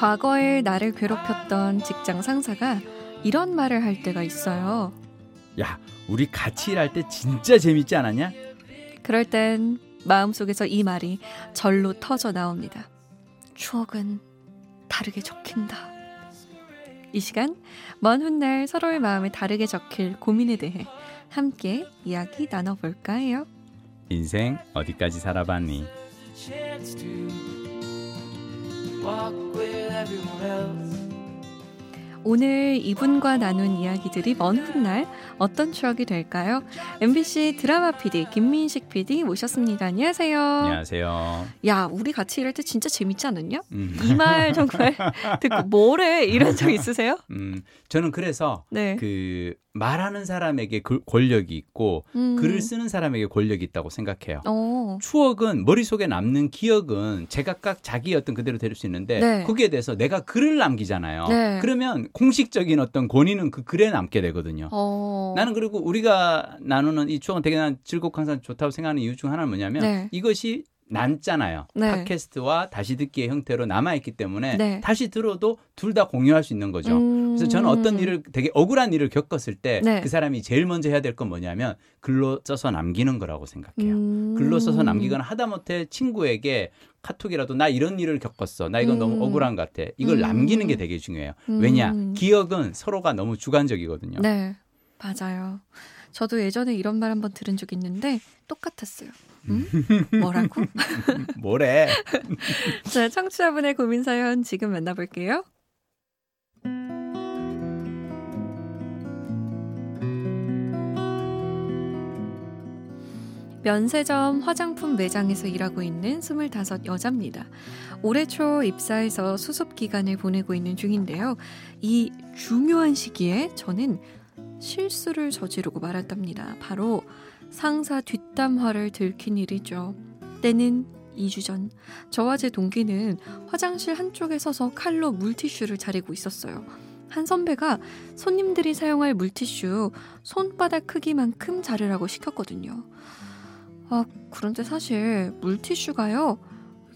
과거에 나를 괴롭혔던 직장 상사가 이런 말을 할 때가 있어요. 야, 우리 같이 일할 때 진짜 재밌지 않았냐? 그럴 땐 마음속에서 이 말이 절로 터져 나옵니다. 추억은 다르게 적힌다. 이 시간 먼 훗날 서로의 마음에 다르게 적힐 고민에 대해 함께 이야기 나눠볼까 해요. 인생 어디까지 살아봤니? 오늘 이분과 나눈 이야기들이 먼 훗날 어떤 추억이 될까요? MBC 드라마 PD 김민식 PD 모셨습니다. 안녕하세요. 안녕하세요. 야, 우리 같이 일할 때 진짜 재밌지 않았냐? 이 말 정말 듣고 뭐래? 이런 적 있으세요? 저는 그래서 네. 그 말하는 사람에게 권력이 있고 글을 쓰는 사람에게 권력이 있다고 생각해요. 오. 추억은 머릿속에 남는 기억은 제각각 자기 어떤 그대로 될 수 있는데 네. 거기에 대해서 내가 글을 남기잖아요. 네. 그러면 공식적인 어떤 권위는 그 글에 남게 되거든요. 오. 나는 그리고 우리가 나누는 이 추억은 되게 난 즐겁고 항상 좋다고 생각하는 이유 중 하나는 뭐냐면 네. 이것이 남잖아요. 네. 팟캐스트와 다시 듣기의 형태로 남아있기 때문에 네. 다시 들어도 둘 다 공유할 수 있는 거죠. 그래서 저는 어떤 일을 되게 억울한 일을 겪었을 때 네. 그 사람이 제일 먼저 해야 될 건 뭐냐면 글로 써서 남기는 거라고 생각해요. 글로 써서 남기거나 하다못해 친구에게 카톡이라도 나 이런 일을 겪었어. 나 이건 너무 억울한 것 같아. 이걸 남기는 게 되게 중요해요. 왜냐? 기억은 서로가 너무 주관적이거든요. 네. 맞아요. 저도 예전에 이런 말 한번 들은 적이 있는데 똑같았어요. 뭐라고? 뭐래? 자, 청취자분의 고민사연 지금 만나볼게요. 면세점 화장품 매장에서 일하고 있는 25 여자입니다. 올해 초 입사해서 수습 기간을 보내고 있는 중인데요. 이 중요한 시기에 저는 실수를 저지르고 말았답니다. 바로 상사 뒷담화를 들킨 일이죠. 때는 2주 전 저와 제 동기는 화장실 한쪽에 서서 칼로 물티슈를 자르고 있었어요. 한 선배가 손님들이 사용할 물티슈 손바닥 크기만큼 자르라고 시켰거든요. 아, 그런데 사실 물티슈가요,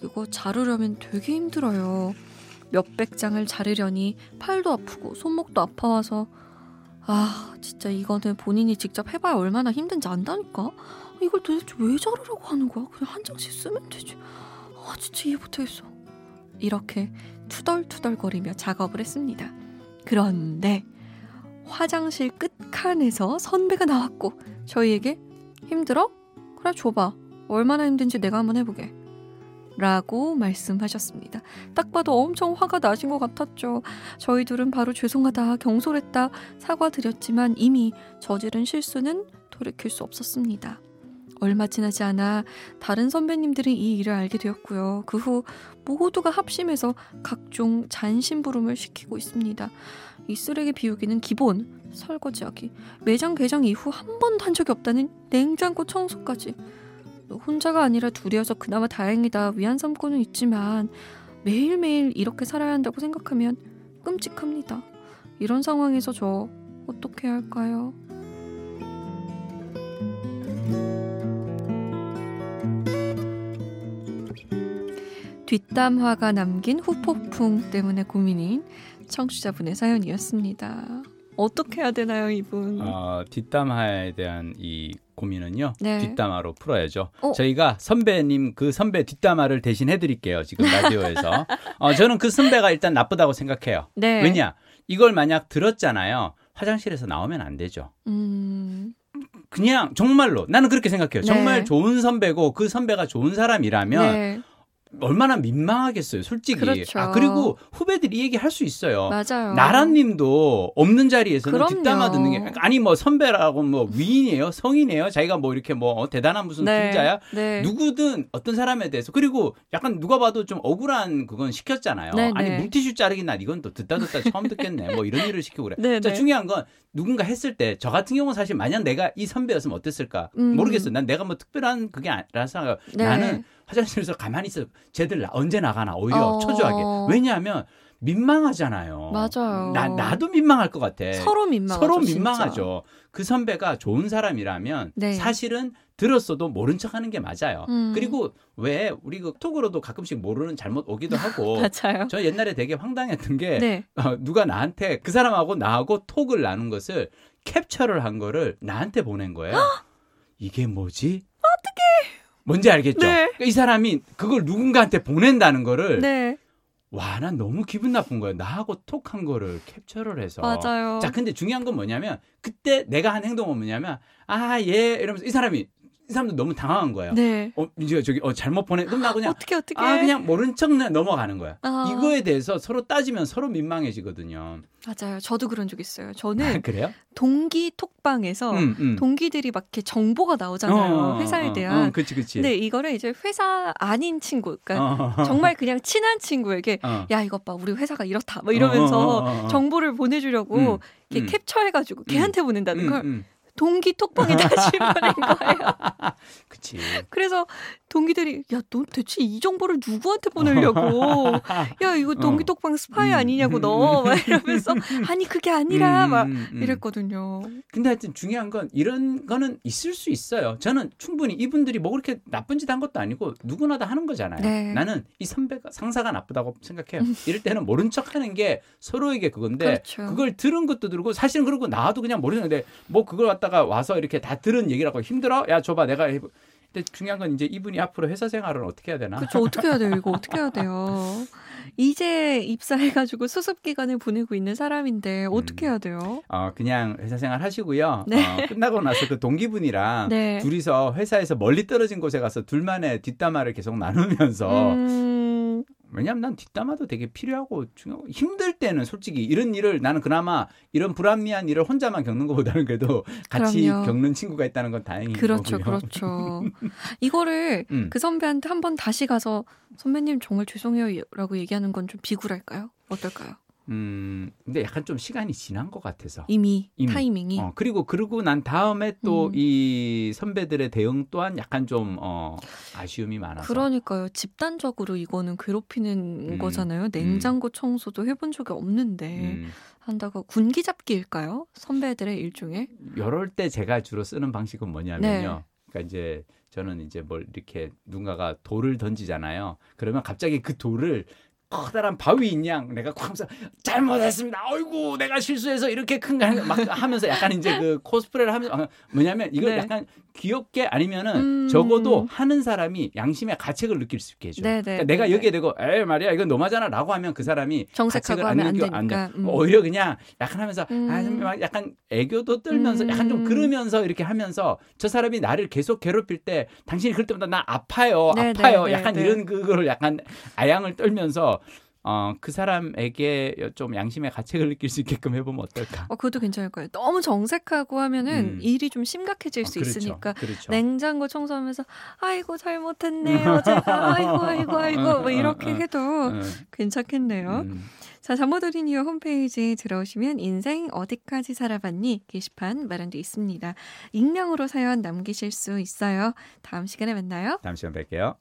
이거 자르려면 되게 힘들어요. 몇백 장을 자르려니 팔도 아프고 손목도 아파와서 아, 진짜 이거는 본인이 직접 해봐야 얼마나 힘든지 안다니까? 이걸 도대체 왜 자르라고 하는 거야? 그냥 한 장씩 쓰면 되지. 아, 진짜 이해 못하겠어. 이렇게 투덜투덜거리며 작업을 했습니다. 그런데 화장실 끝칸에서 선배가 나왔고 저희에게 힘들어? 그래, 줘봐. 얼마나 힘든지 내가 한번 해보게. 라고 말씀하셨습니다. 딱 봐도 엄청 화가 나신 것 같았죠. 저희 둘은 바로 죄송하다, 경솔했다 사과드렸지만 이미 저지른 실수는 돌이킬 수 없었습니다. 얼마 지나지 않아 다른 선배님들이 이 일을 알게 되었고요. 그 후 모두가 합심해서 각종 잔심부름을 시키고 있습니다. 이 쓰레기 비우기는 기본, 설거지하기, 매장 개장 이후 한 번도 한 적이 없다는 냉장고 청소까지. 혼자가 아니라 둘이어서 그나마 다행이다 위안 삼고는 있지만 매일매일 이렇게 살아야 한다고 생각하면 끔찍합니다. 이런 상황에서 저 어떻게 해야 할까요? 뒷담화가 남긴 후폭풍 때문에 고민인 청취자분의 사연이었습니다. 어떻게 해야 되나요, 이분? 뒷담화에 대한 이 고민은요. 네. 뒷담화로 풀어야죠. 오. 저희가 선배님 그 선배 뒷담화를 대신 해드릴게요. 지금 라디오에서. 저는 그 선배가 일단 나쁘다고 생각해요. 네. 왜냐? 이걸 만약 들었잖아요. 화장실에서 나오면 안 되죠. 그냥 정말로 나는 그렇게 생각해요. 네. 정말 좋은 선배고 그 선배가 좋은 사람이라면 네. 얼마나 민망하겠어요, 솔직히. 그렇죠. 아, 그리고 후배들이 얘기할 수 있어요. 맞아요. 나라님도 없는 자리에서는 그럼요. 뒷담화 듣는 게 아니 뭐 선배라고 뭐 위인이에요, 성인이에요, 자기가 뭐 이렇게 뭐 대단한 무슨 부자야. 네. 네. 누구든 어떤 사람에 대해서 그리고 약간 누가 봐도 좀 억울한 그건 시켰잖아요. 네, 아니 네. 물티슈 자르긴 나 이건 또 듣다 처음 듣겠네. 뭐 이런 일을 시키고 그래. 네, 자, 네. 중요한 건 누군가 했을 때 저 같은 경우는 사실 만약 내가 이 선배였으면 어땠을까 모르겠어. 난 내가 뭐 특별한 그게 아니라서 네. 나는. 화장실에서 가만히 있어. 쟤들 언제 나가나 오히려 초조하게. 왜냐하면 민망하잖아요. 맞아요. 나도 민망할 것 같아. 서로 민망하죠. 그 선배가 좋은 사람이라면 네. 사실은 들었어도 모른 척하는 게 맞아요. 그리고 왜 우리 그 톡으로도 가끔씩 모르는 잘못 오기도 하고 맞아요. 저 옛날에 되게 황당했던 게 네. 누가 나한테 그 사람하고 나하고 톡을 나눈 것을 캡처를 한 거를 나한테 보낸 거예요. 이게 뭐지? 어떡해. 뭔지 알겠죠? 네. 그러니까 이 사람이 그걸 누군가한테 보낸다는 거를 네. 와, 난 너무 기분 나쁜 거예요. 나하고 톡한 거를 캡처를 해서. 맞아요. 자, 근데 중요한 건 뭐냐면 그때 내가 한 행동은 뭐냐면 아, 예 이러면서 이 사람도 너무 당황한 거예요. 네. 민지가 저기 잘못 보내. 그럼 나 그냥 어떻게? 아, 그냥 모른 척 넘어가는 거야. 아. 이거에 대해서 서로 따지면 서로 민망해지거든요. 맞아요. 저도 그런 적 있어요. 저는 그래요? 동기 톡방에서 동기들이 막 이렇게 정보가 나오잖아요. 회사에 대한. 그치. 근데 이거를 이제 회사 아닌 친구, 그러니까 정말 그냥 친한 친구에게 야 이것 봐, 우리 회사가 이렇다, 막 이러면서 정보를 보내주려고 이렇게 캡처해가지고 걔한테 보낸다는 걸. 동기 톡방에 다시 보낸 거예요. 그치. 그래서 동기들이 야, 너 대체 이 정보를 누구한테 보내려고? 야, 이거 동기 톡방 스파이 아니냐고 너 막 이러면서 아니 그게 아니라 막 이랬거든요. 근데 하여튼 중요한 건 이런 거는 있을 수 있어요. 저는 충분히 이분들이 뭐 그렇게 나쁜 짓 한 것도 아니고 누구나 다 하는 거잖아요. 네. 나는 이 상사가 나쁘다고 생각해요. 이럴 때는 모른 척하는 게 서로에게 그건데 그렇죠. 그걸 들은 것도 들고 사실은 그러고 나도 그냥 모르는데 뭐 그걸 갖다 다가 와서 이렇게 다 들은 얘기라고 힘들어? 야, 줘봐, 내가 해보. 근데 중요한 건 이제 이분이 앞으로 회사 생활을 어떻게 해야 되나? 그렇죠. 어떻게 해야 돼요? 이제 입사해가지고 수습 기간을 보내고 있는 사람인데 어떻게 해야 돼요? 그냥 회사 생활 하시고요. 네. 끝나고 나서 그 동기분이랑 네. 둘이서 회사에서 멀리 떨어진 곳에 가서 둘만의 뒷담화를 계속 나누면서. 왜냐하면 난 뒷담화도 되게 필요하고 중요하고 힘들 때는 솔직히 이런 일을 나는 그나마 이런 불합리한 일을 혼자만 겪는 것보다는 그래도 같이 그럼요. 겪는 친구가 있다는 건 다행인 거고요. 그렇죠. 이거를 그 선배한테 한 번 다시 가서 선배님 정말 죄송해요 라고 얘기하는 건 좀 비굴할까요? 어떨까요? 근데 약간 좀 시간이 지난 것 같아서 이미 타이밍이 그리고 난 다음에 또 이 선배들의 대응 또한 약간 좀 아쉬움이 많아서 그러니까요. 집단적으로 이거는 괴롭히는 거잖아요. 냉장고 청소도 해본 적이 없는데 한다고 군기 잡기일까요? 선배들의 일종의 이럴 때 제가 주로 쓰는 방식은 뭐냐면요. 네. 그러니까 이제 저는 이제 뭘 이렇게 누군가가 돌을 던지잖아요. 그러면 갑자기 그 돌을 커다란 바위인 양 내가 쾅서 잘못했습니다. 아이고 내가 실수해서 이렇게 큰 거 막 하면서 약간 이제 그 코스프레를 하면서 뭐냐면 이걸 네. 약간 귀엽게 아니면은 적어도 하는 사람이 양심의 가책을 느낄 수 있게 해줘. 그러니까 내가 여기에 대고 에이 말이야 이건 너무하잖아라고 하면 그 사람이 가책을 안 느껴 안 돼. 오히려 그냥 약간 하면서 아, 약간 애교도 떨면서 약간 좀 그러면서 이렇게 하면서 저 사람이 나를 계속 괴롭힐 때 당신이 그럴 때마다 나 아파요. 약간 이런 그거를 약간 아양을 떨면서. 그 사람에게 좀 양심의 가책을 느낄 수 있게끔 해보면 어떨까? 그것도 괜찮을 거예요. 너무 정색하고 하면은 일이 좀 심각해질 수 그렇죠. 있으니까 그렇죠. 냉장고 청소하면서 아이고 잘못했네요. 제가 아이고 뭐 이렇게 해도 괜찮겠네요. 자, 잠못드린 이유 홈페이지에 들어오시면 인생 어디까지 살아봤니? 게시판 마련돼 있습니다. 익명으로 사연 남기실 수 있어요. 다음 시간에 만나요. 다음 시간 뵐게요.